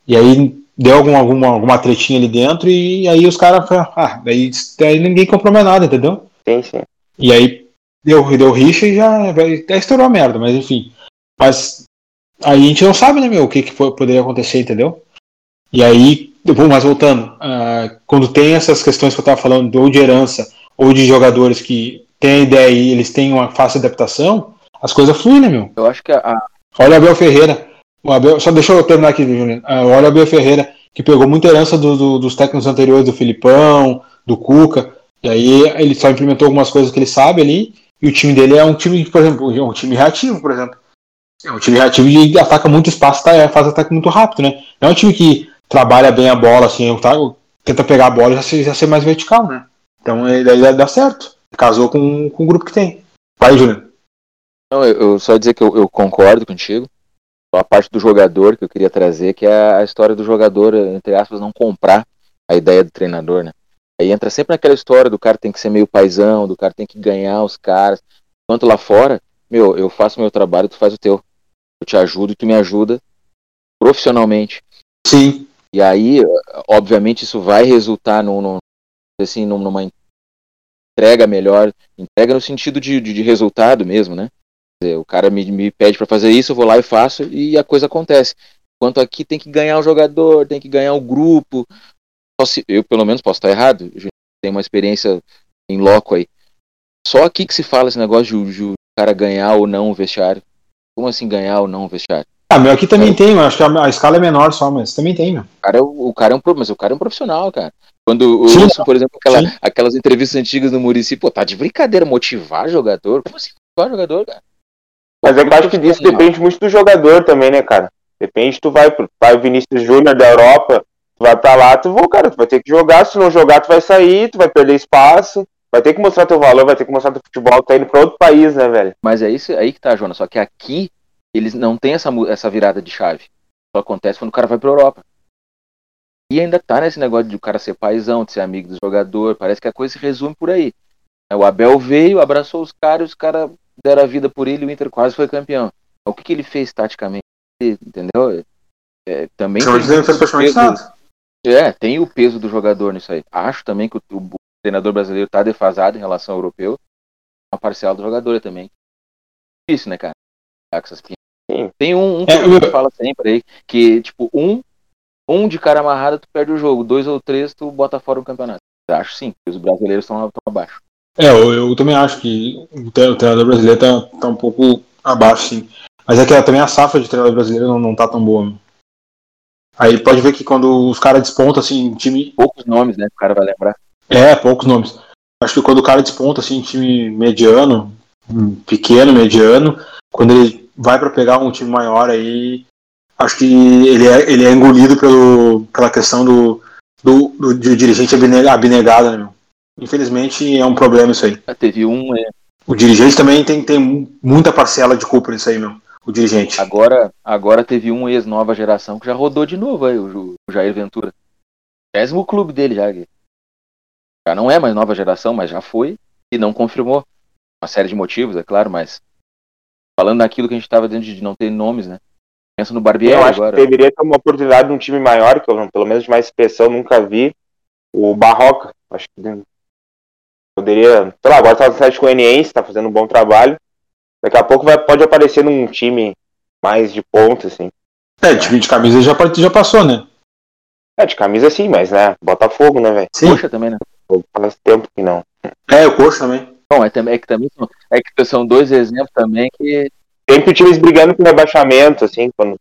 E aí deu alguma tretinha ali dentro. E aí os caras falaram, daí ninguém comprou mais nada, entendeu? Sim, sim. E aí deu rixa e já até estourou a merda, mas enfim. Mas aí a gente não sabe, né, meu, o que poderia acontecer, entendeu? E aí, mas voltando, quando tem essas questões que eu estava falando, ou de herança, ou de jogadores que têm ideia e eles têm uma fácil adaptação, as coisas fluem, né, meu? Eu acho que olha o Abel Ferreira. Só deixa eu terminar aqui, Juliano. Olha o Abel Ferreira, que pegou muita herança dos técnicos anteriores, do Filipão, do Cuca, e aí ele só implementou algumas coisas que ele sabe ali, e o time dele é um time, por exemplo, um time reativo, por exemplo. É um time reativo e ataca muito espaço, faz ataque muito rápido, né? Não é um time que trabalha bem a bola, assim, tenta pegar a bola e já ser mais vertical, né? Então ele dá certo. Casou com o grupo que tem. Vai, Juliano. Não, eu só dizer que eu concordo contigo. a parte do jogador que eu queria trazer, que é a história do jogador, entre aspas, não comprar a ideia do treinador, né? Aí entra sempre naquela história do cara tem que ser meio paizão, do cara tem que ganhar os caras. Enquanto lá fora, meu, eu faço meu trabalho, tu faz o teu. Eu te ajudo e tu me ajuda profissionalmente. Sim. E aí, obviamente, isso vai resultar assim, numa entrega melhor. Entrega no sentido de resultado mesmo, né? Quer dizer, o cara me pede pra fazer isso, eu vou lá e faço e a coisa acontece. Enquanto aqui tem que ganhar o jogador, tem que ganhar o grupo. Eu, pelo menos, posso estar errado. Eu tenho uma experiência em loco aí. Só aqui que se fala esse negócio de o cara ganhar ou não o vestiário. Como assim ganhar ou não o vestiário? Ah, meu, aqui também tem, mas acho que a escala é menor só, mas também tem, meu. O cara é um profissional, cara. Quando eu ouço, por exemplo, aquelas entrevistas antigas do Muricy, pô, tá de brincadeira, motivar jogador? Como assim motivar jogador, cara? Mas é que eu acho que disso depende muito do jogador também, né, cara? Depende, tu vai o Vinícius Júnior da Europa, tu vai pra lá, tu vai ter que jogar, se não jogar tu vai sair, tu vai perder espaço, vai ter que mostrar teu valor, vai ter que mostrar teu futebol, tu tá indo pra outro país, né, velho? Mas é isso aí que tá, Jonas, só que aqui eles não têm essa virada de chave. Só acontece quando o cara vai pra Europa. E ainda tá nesse negócio de o cara ser paizão, de ser amigo do jogador. Parece que a coisa se resume por aí. O Abel veio, abraçou os caras deram a vida por ele e o Inter quase foi campeão. O que ele fez taticamente? Entendeu? Também tem o peso do jogador nisso aí. Acho também que o treinador brasileiro tá defasado em relação ao europeu. Uma parcial do jogador também. Difícil, né, cara? Tem que fala sempre aí que, tipo, um de cara amarrada tu perde o jogo, 2 ou 3 tu bota fora o campeonato. Eu acho sim, que os brasileiros estão abaixo. Eu também acho que o treinador brasileiro tá um pouco abaixo, sim. Mas é que também a safra de treinador brasileiro não tá tão boa, meu. Aí pode ver que quando os caras despontam, assim, time... Poucos nomes, né, que o cara vai lembrar. Poucos nomes. Acho que quando o cara desponta, assim, time mediano, pequeno, mediano, quando ele vai para pegar um time maior aí, acho que ele é engolido pela questão do dirigente abnegado, né, meu? Infelizmente é um problema isso aí. Teve um... O dirigente também tem muita parcela de culpa nisso aí, meu. O dirigente. Agora teve um ex-nova geração que já rodou de novo aí, o Jair Ventura. 10º clube dele já. Já não é mais nova geração, mas já foi e não confirmou. Uma série de motivos, é claro, mas... Falando daquilo que a gente estava dentro de não ter nomes, né? Pensa no Barbieri agora. Eu acho que deveria ter uma oportunidade de um time maior, que eu, pelo menos de mais expressão, nunca vi. O Barroca. Acho que poderia... Sei lá, agora tá no Atlético Goianiense, tá fazendo um bom trabalho. Daqui a pouco pode aparecer num time mais de ponta, assim. Time de camisa já passou, né? De camisa sim, mas, né? Botafogo, né, velho? Coxa também, né? Faz tempo que não. O Coxa também. Bom, é que são 2 exemplos também que... Sempre times brigando com rebaixamento, assim, quando...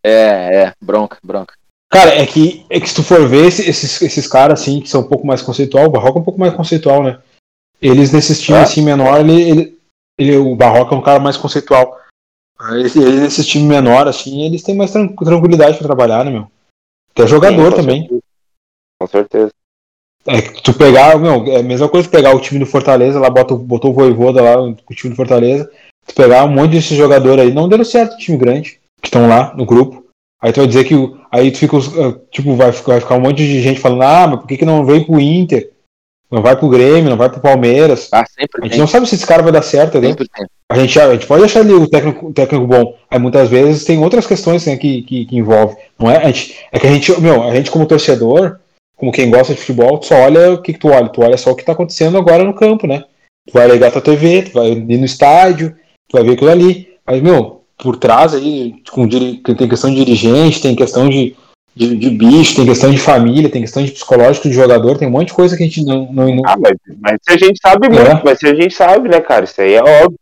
bronca. Cara, é que se tu for ver esses caras, assim, que são um pouco mais conceitual, o Barroca é um pouco mais conceitual, né? Eles nesses times, assim, menor, o Barroca é um cara mais conceitual. Eles nesses times menor, assim, eles têm mais tranquilidade pra trabalhar, né, meu? Que é jogador também. Certeza. Com certeza. É que tu pegar, meu, é a mesma coisa que pegar o time do Fortaleza, lá botou o Voivoda lá, o time do Fortaleza, tu pegar um monte desses jogadores aí, não deram certo o time grande, que estão lá no grupo, aí tu vai dizer que, aí tu fica, tipo, vai ficar um monte de gente falando, mas por que não veio pro Inter, não vai pro Grêmio, não vai pro Palmeiras, a gente não sabe se esse cara vai dar certo ali, a gente pode achar ali o técnico bom, aí muitas vezes tem outras questões, né, que envolve, não é? A gente como torcedor, como quem gosta de futebol, tu só olha o que tu olha. Tu olha só o que tá acontecendo agora no campo, né? Tu vai ligar tua TV, tu vai ir no estádio, tu vai ver aquilo ali. Mas, meu, por trás aí, tem questão de dirigente, tem questão de bicho, tem questão de família, tem questão de psicológico de jogador, tem um monte de coisa que a gente não... Mas a gente sabe muito, mas se a gente sabe, né, cara? Isso aí é óbvio.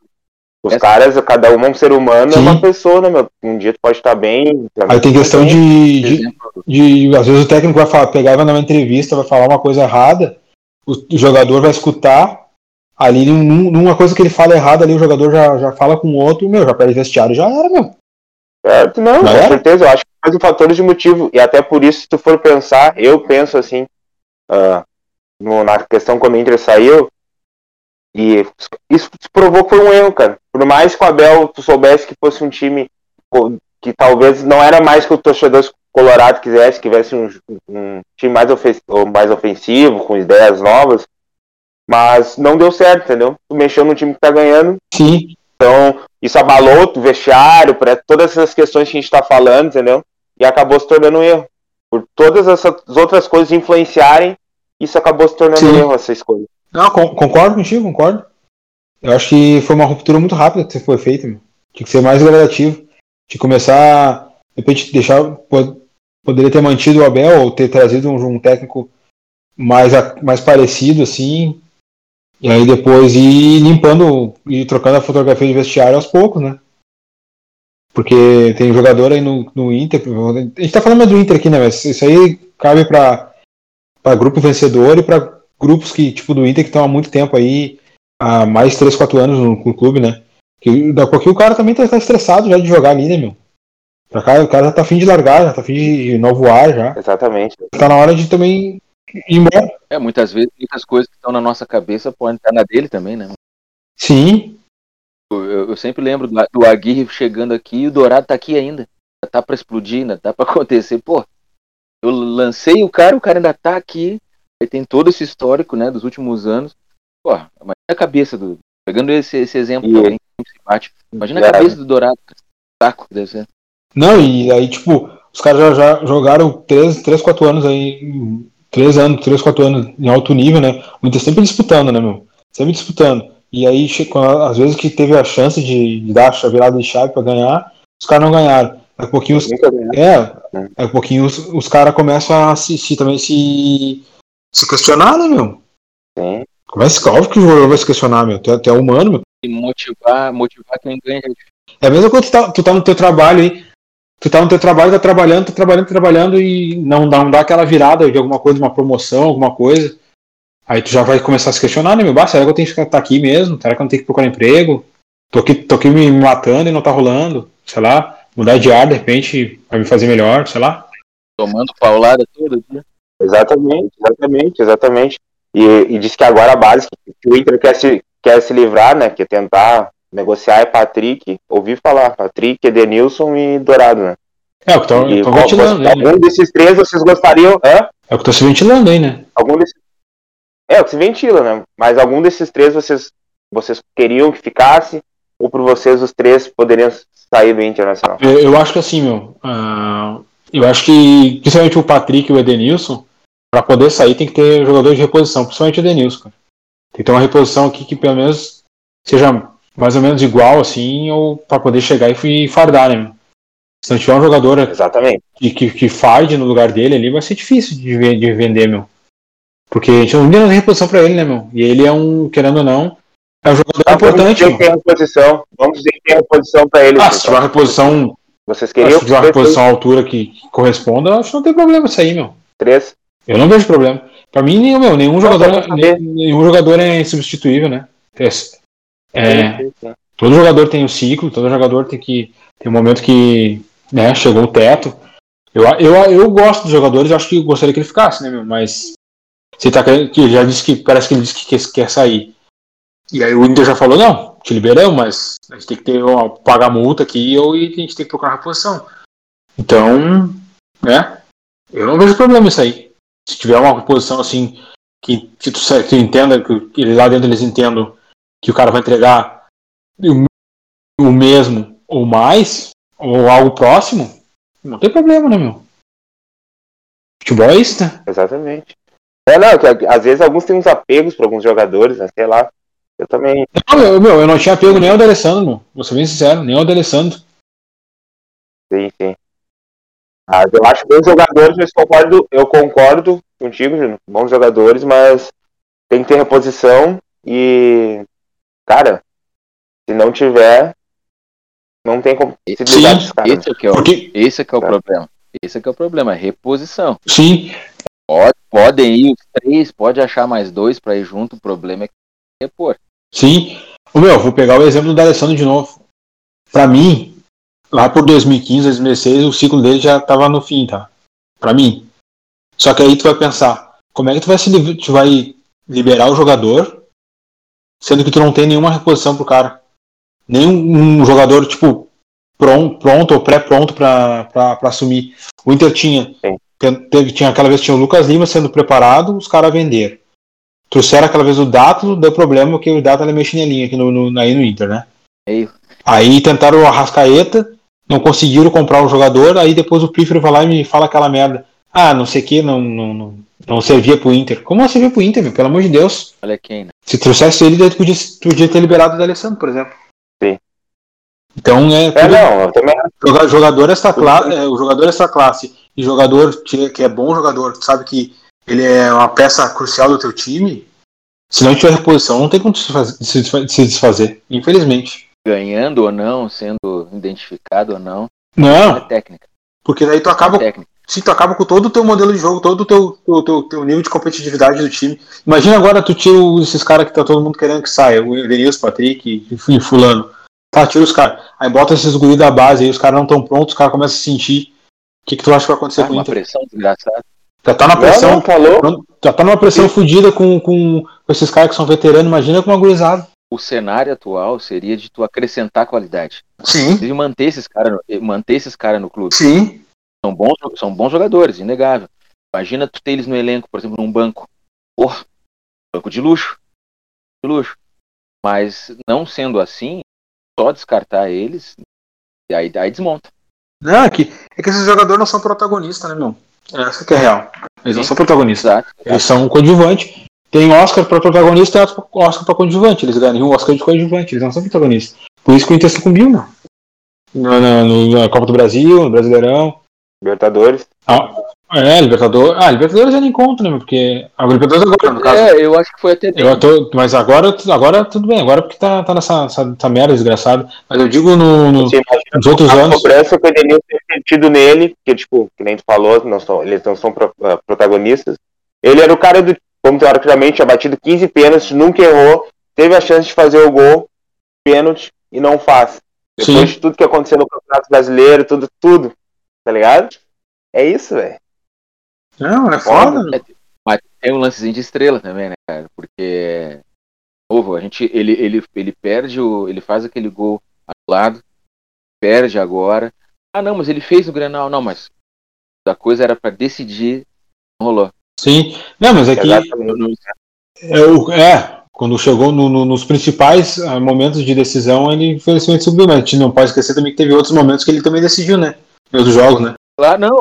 Os caras, cada um é um ser humano, sim, é uma pessoa, né, meu? Um dia tu pode estar bem... Aí tem questão de às vezes o técnico vai pegar e vai dar uma entrevista, vai falar uma coisa errada, o jogador vai escutar, ali numa coisa que ele fala errada, ali o jogador já fala com o outro, meu, já perde vestiário, já era, meu. Certo, não, com certeza, eu acho que faz um fator de motivo, e até por isso, se tu for pensar, eu penso assim, na questão quando o Inter saiu, e isso provou que foi um erro, cara. Por mais que o Abel tu soubesse que fosse um time que talvez não era mais que o torcedor colorado quisesse, que tivesse um time mais ofensivo, com ideias novas, mas não deu certo, entendeu? Tu mexeu no time que tá ganhando. Sim. Então, isso abalou o vestiário, todas essas questões que a gente tá falando, entendeu? E acabou se tornando um erro. Por todas essas outras coisas influenciarem, isso acabou se tornando um erro, essa escolha. Não, concordo contigo, concordo. Eu acho que foi uma ruptura muito rápida que foi feita, meu. Tinha que ser mais gradativo. De começar, de repente, poderia ter mantido o Abel ou ter trazido um técnico mais parecido, assim, e aí depois ir limpando e trocando a fotografia de vestiário aos poucos, né? Porque tem jogador aí no Inter, a gente tá falando do Inter aqui, né? Mas isso aí cabe pra grupo vencedor e pra grupos que, tipo, do Inter que estão há muito tempo aí, há mais 3, 4 anos no clube, né? Que daqui a pouco o cara também tá estressado já de jogar ali, né, meu? O cara já tá afim de largar, já tá afim de inovar já. Exatamente. Tá na hora de também ir embora. É, muitas vezes, muitas coisas que estão na nossa cabeça podem estar na dele também, né? Sim. Eu sempre lembro do Aguirre chegando aqui e o Dourado tá aqui ainda. Tá pra explodir, ainda tá pra acontecer. Pô, eu lancei o cara ainda tá aqui. Aí tem todo esse histórico, né, dos últimos anos. Pô, mas é a cabeça do... Pegando esse exemplo também. Imagina a cabeça do Dourado, saco que deve ser. Não, e aí tipo, os caras já jogaram 3, 4 anos em alto nível, né? O Inter sempre disputando, né, meu? Sempre disputando. E aí, às vezes que teve a chance de dar a virada de chave pra ganhar, os caras não ganharam. Daqui a pouquinho os caras começam a se questionar, né, meu? Sim. Mas óbvio que o jogador vai se questionar, meu. Tu é humano, meu. E motivar quem ganha. É a mesma coisa que tu tá no teu trabalho aí. Tu tá no teu trabalho, tá trabalhando e não dá aquela virada de alguma coisa, uma promoção, alguma coisa. Aí tu já vai começar a se questionar, né, meu? Será que eu tenho que estar aqui mesmo? Será que eu não tenho que procurar emprego? Tô aqui me matando e não tá rolando. Sei lá, mudar de ar de repente vai me fazer melhor, sei lá. Tomando paulada todo dia. Exatamente. E diz que agora a base que o Inter quer se livrar, né? Que é tentar negociar é Patrick, ouvi falar, Patrick, Edenilson e Dourado, né? É o que estão ventilando. Algum desses três vocês gostariam? Hã? É o que estão se ventilando aí, né? É o que se ventila, né? Mas algum desses três vocês queriam que ficasse? Ou por vocês os três poderiam sair do Internacional? Eu acho que assim, meu. Eu acho que, principalmente o Patrick e o Edenilson, para poder sair tem que ter jogador de reposição, principalmente o Edenilson, cara. Tem que ter uma reposição aqui que pelo menos seja mais ou menos igual, assim, ou para poder chegar e fardar, né, meu? Se não tiver um jogador que farde no lugar dele ali, vai ser difícil de vender, meu. Porque a gente não tem reposição para ele, né, meu? E ele é um, querendo ou não, é um jogador importante. Vamos dizer que tem reposição para ele. Ah, se tiver uma reposição. Vocês queriam? Se tiver uma reposição à altura que corresponda, acho que não tem problema isso aí, meu. 3. Eu não vejo problema. Pra mim, nenhum jogador é substituível, né? Todo jogador tem um ciclo, todo jogador tem um momento que, né, chegou o teto. Eu gosto dos jogadores, acho que eu gostaria que ele ficasse, né, meu? Mas você tá querendo, que já disse que parece que ele disse que quer sair. E aí o Inter já falou, não, te liberamos, mas a gente tem que pagar multa aqui e a gente tem que procurar uma reposição. Então, né? Eu não vejo problema isso aí. Se tiver uma reposição assim que tu entenda, que lá dentro eles entendam que o cara vai entregar o mesmo ou mais, ou algo próximo, não tem problema, né, meu? Futebol é isso, né? Exatamente. Às vezes alguns têm uns apegos para alguns jogadores, né? Sei lá. Eu também. Eu não tinha apego nem ao D'Alessandro, meu. Vou ser bem sincero, nem ao D'Alessandro. Sim. Ah, eu acho que bons jogadores, mas eu concordo contigo, Júnior, bons jogadores, mas tem que ter reposição e, cara, se não tiver, não tem como se desligar dos caras. Esse é que é o problema, reposição. Sim. Podem ir os três, pode achar mais 2 pra ir junto, o problema é que tem que repor. Sim. Vou pegar o exemplo do D'Alessandro de novo. Pra mim, lá por 2015, 2016, o ciclo dele já tava no fim, tá? Pra mim. Só que aí tu vai pensar, como é que tu vai liberar o jogador, sendo que tu não tem nenhuma reposição pro cara? Nenhum jogador, tipo, pronto ou pré-pronto para assumir. O Inter tinha aquela vez tinha o Lucas Lima sendo preparado, os caras venderam. Trouxeram aquela vez o Dato, deu problema porque o Dato é meio chinelinho aqui no Inter, né? Aí tentaram o Arrascaeta, não conseguiram comprar o jogador, aí depois o Pífero vai lá e me fala aquela merda. Ah, não sei o que, não servia pro Inter. Como não servia pro Inter, meu? Pelo amor de Deus. Olha quem, né? Se trouxesse ele, daí tu podia ter liberado o D'Alessandro, por exemplo. Sim. Então, o jogador extra classe e jogador que é bom jogador, tu sabe que ele é uma peça crucial do teu time, se não tiver reposição, não tem como se desfazer, infelizmente. Ganhando ou não, sendo identificado ou não, não é técnica. Porque daí tu acaba, com todo o teu modelo de jogo, todo o teu nível de competitividade do time. Imagina agora tu tira esses caras que tá todo mundo querendo que saia, o Edenilson, o Patrick e fulano. Tá, tira os caras. Aí bota esses guris da base, aí os caras não estão prontos, os caras começam a se sentir. O que tu acha que vai acontecer com o Inter? Pressão, desgraçado. Já tá na pressão, fodida com esses caras que são veteranos, imagina com uma gurizada. O cenário atual seria de tu acrescentar qualidade. Sim. De manter esses caras no clube. Sim. São bons jogadores, inegável. Imagina tu ter eles no elenco, por exemplo, num banco. Porra, banco de luxo. Mas não sendo assim, só descartar eles e aí desmonta. Não, é que esses jogadores não são protagonistas, né, meu? Essa que é real. Eles não são protagonistas. Exato. Eles são coadjuvantes. Tem Oscar para protagonista e Oscar para coadjuvante. Eles ganham um Oscar de coadjuvante. Eles não são protagonistas. Por isso que o Inter sucumbiu, né? Na Copa do Brasil, no Brasileirão. Libertadores. Libertadores. Libertadores eu nem conto, né? Porque a Libertadores agora, no caso. Eu acho que foi até bem. Mas agora tudo bem. Agora porque tá nessa merda desgraçada. Mas eu digo nos outros anos. A cobrança que o Edenilson tem sentido nele, porque, tipo, que nem tu falou, eles não são protagonistas. Ele era o cara do, como teoricamente, tinha batido 15 pênaltis, nunca errou, teve a chance de fazer o gol, pênalti, e não faz. Depois de tudo que aconteceu no Campeonato Brasileiro, tudo. Tá ligado? É isso, velho. Não, é foda. Mas tem um lancezinho de estrela também, né, cara? Porque, novo, a gente, ele perde ele faz aquele gol anulado, perde agora. Ah, não, mas ele fez o Grenal. Não, mas a coisa era pra decidir, não rolou. Sim, não, mas é que quando chegou nos principais momentos de decisão, ele infelizmente subiu, mas a gente não pode esquecer também que teve outros momentos que ele também decidiu, né? Em outros jogos, né? Claro, não,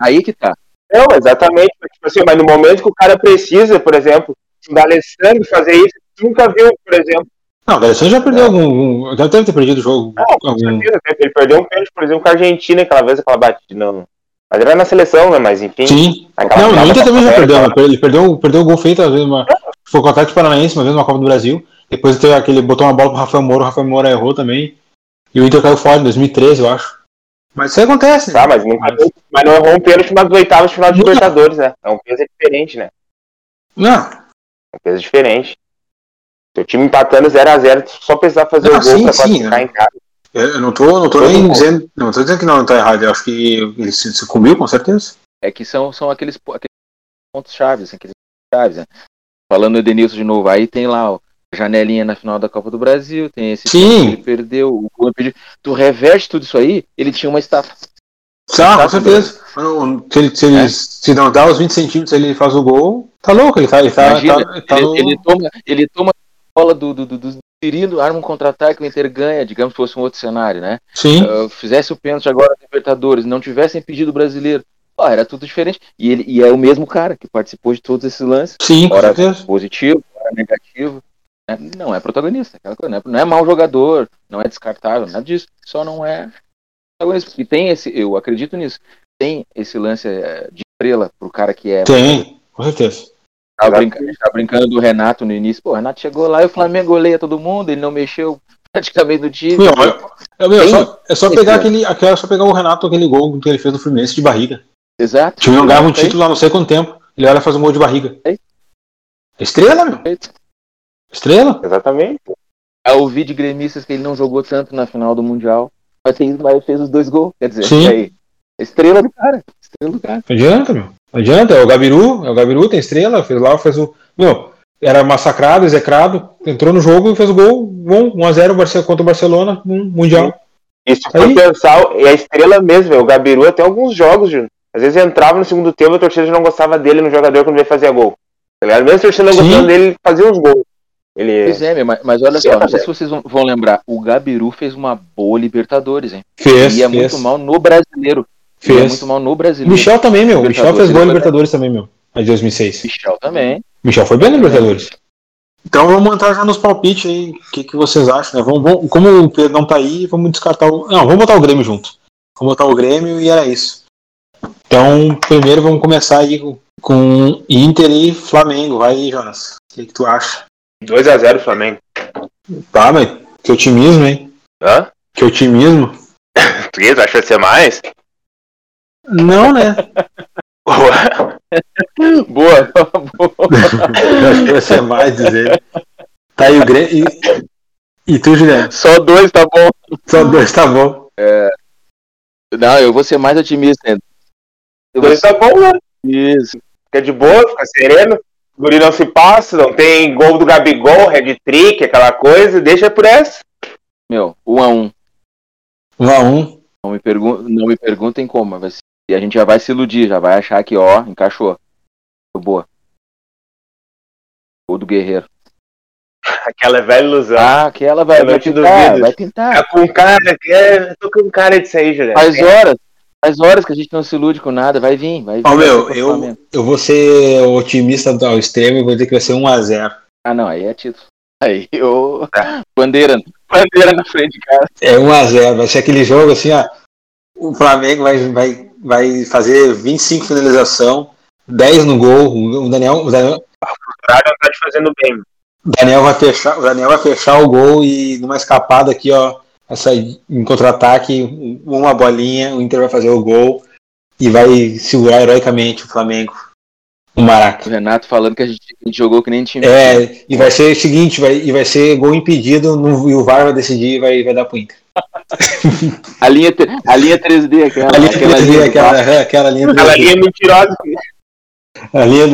aí que tá. Não, exatamente, tipo assim, mas no momento que o cara precisa, por exemplo, o D'Alessandro fazer isso, nunca viu, por exemplo. Não, o D'Alessandro já perdeu algum. Já deve ter perdido o jogo. Não, com certeza, ele perdeu um pênalti, por exemplo, com a Argentina, aquela vez, aquela batida. Não. Mas ele vai na seleção, né? Mas enfim. Sim. Não, o Inter também já perdeu. Ele perdeu o gol feito, às vezes, foi com o Atlético Paranaense, uma vez, na Copa do Brasil. Depois teve aquele, botou uma bola pro Rafael Moura, o Rafael Moura errou também. E o Inter caiu fora em 2013, eu acho. Mas isso acontece, né? Tá, mas não errou um pênalti nas oitavas de final de Libertadores, né? É um peso diferente, né? Não. É um peso diferente. Seu time empatando 0-0, só precisar fazer o gol pra classificar em casa. Eu não tô dizendo que não está errado, eu acho que ele se comeu, com certeza. É que são aqueles pontos chaves, assim, né? Falando do Edenilson de novo, aí tem lá ó, a janelinha na final da Copa do Brasil, tem esse time que ele perdeu, o gol pediu. Tu reveste tudo isso aí, ele tinha uma estafa. Tá, com certeza. Se não dá os 20 centímetros, ele faz o gol, tá louco, ele toma a bola do Querido, arma um contra-ataque, o Inter ganha, digamos que fosse um outro cenário, né? Sim. Fizesse o pênalti agora na Libertadores, não tivessem pedido o brasileiro, era tudo diferente. E é o mesmo cara que participou de todos esses lances. Sim, hora positivo, hora negativo. Né? Não é protagonista, aquela coisa, né? Não é mau jogador, não é descartável, nada disso. Só não é protagonista. E tem eu acredito nisso, tem esse lance de estrela pro cara que é. Tem, com certeza. A gente tá brincando do Renato no início. Pô, o Renato chegou lá e o Flamengo goleia todo mundo, ele não mexeu praticamente no time. É só pegar o Renato, aquele gol que ele fez no Fluminense de barriga. Exato. O time não ganhava um título lá não sei quanto tempo, ele olha e faz um gol de barriga. Estrela, meu. Estrela? Exatamente. Eu ouvi de gremistas que ele não jogou tanto na final do Mundial, mas ele fez os dois gols. Quer dizer, aí, estrela do cara. Não adianta, meu. Não adianta, é o Gabiru, tem estrela, fez lá, fez o. Meu, era massacrado, execrado, entrou no jogo e fez o gol, bom, 1-0 contra o Barcelona, no Mundial. E se for pensar, é a estrela mesmo, velho. O Gabiru até alguns jogos, Júnior. Às vezes entrava no segundo tempo e a torcida já não gostava dele no jogador quando ele fazia gol. Tá ligado? Mesmo a torcida não gostando dele, ele fazia uns gols. Ele... Pois é, mas olha só, não sei se vocês vão lembrar, o Gabiru fez uma boa Libertadores, hein? Fez. Muito mal no Brasileiro. Fez. Ia muito mal no Brasileiro. Michel também, meu. Michel fez boa Libertadores também, meu. Em 2006. Michel também. Michel foi bem no Libertadores. Então vamos entrar já nos palpites aí. O que vocês acham, né? Vamos, como o Pedro não tá aí, vamos descartar o... Não, vamos botar o Grêmio junto. Vamos botar o Grêmio e era isso. Então, primeiro vamos começar aí com Inter e Flamengo. Vai aí, Jonas. O que tu acha? 2-0 Flamengo. Tá, mas que otimismo, hein? Hã? Que otimismo. Tu acha que vai ser mais? Não, né? Boa. Vai ser mais, dizer. Tá aí o Grêmio. E tu, Juliano? Só dois tá bom. É... Não, eu vou ser mais otimista ainda. Dois tá bom, né? Isso. Fica de boa, fica sereno. O guri não se passa, não tem gol do Gabigol, hat-trick, aquela coisa, deixa por essa. Meu, 1-1. 1-1. Não me perguntem como, mas a gente já vai se iludir, já vai achar que, ó, encaixou. Boa. Gol do Guerreiro. Aquela velha ilusão. Ah, aquela vai pintar, vai pintar. Tô com cara disso aí, Juliano. Faz horas que a gente não se ilude com nada, vai vir. Ó, meu, eu vou ser otimista ao extremo e vou dizer que vai ser 1-0. Ah, não, aí é título. Aí eu... Bandeira na frente, cara. É 1-0, vai ser aquele jogo assim, ó. O Flamengo vai fazer 25 finalização, 10 no gol, o Daniel... O Daniel tá te fazendo bem. O Daniel vai fechar o gol e numa escapada aqui, ó. Essa em contra-ataque, uma bolinha, o Inter vai fazer o gol e vai segurar heroicamente o Flamengo no Maraca. O Renato falando que a gente jogou que nem time. É, e vai ser o seguinte, vai ser gol impedido e o VAR vai decidir e vai dar pro Inter. A linha 3D, aquela linha mentirosa. Na linha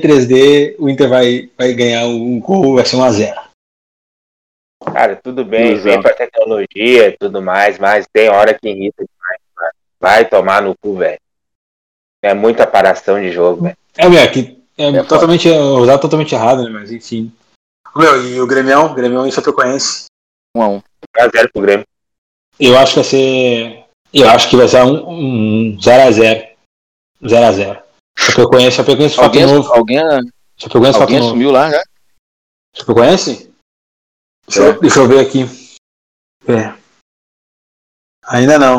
3D, o Inter vai ganhar um gol, vai ser 1-0. Cara, tudo bem, vem pra tecnologia e tudo mais, mas tem hora que irrita demais, cara. Vai tomar no cu, velho. É muita paração de jogo, velho. Totalmente errado, né? Mas enfim. Meu, e o Grêmio em Chapecoense? 1-1. 1-0 pro Grêmio. Eu acho que vai ser 0-0. 0-0. Chapecoense fato novo. Alguém sumiu lá já? Chapecoense? Deixa eu ver aqui. É. Ainda não.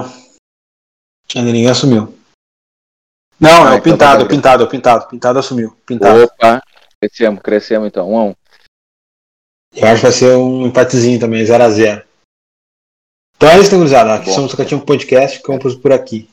Ainda ninguém assumiu. Não, é o Pintado, Pintado assumiu. Pintado. Opa, crescemos então, 1-1. Eu acho que vai ser um empatezinho também, 0-0. Então é isso, gurizada. Aqui somos o Catimba Podcast, ficamos por aqui.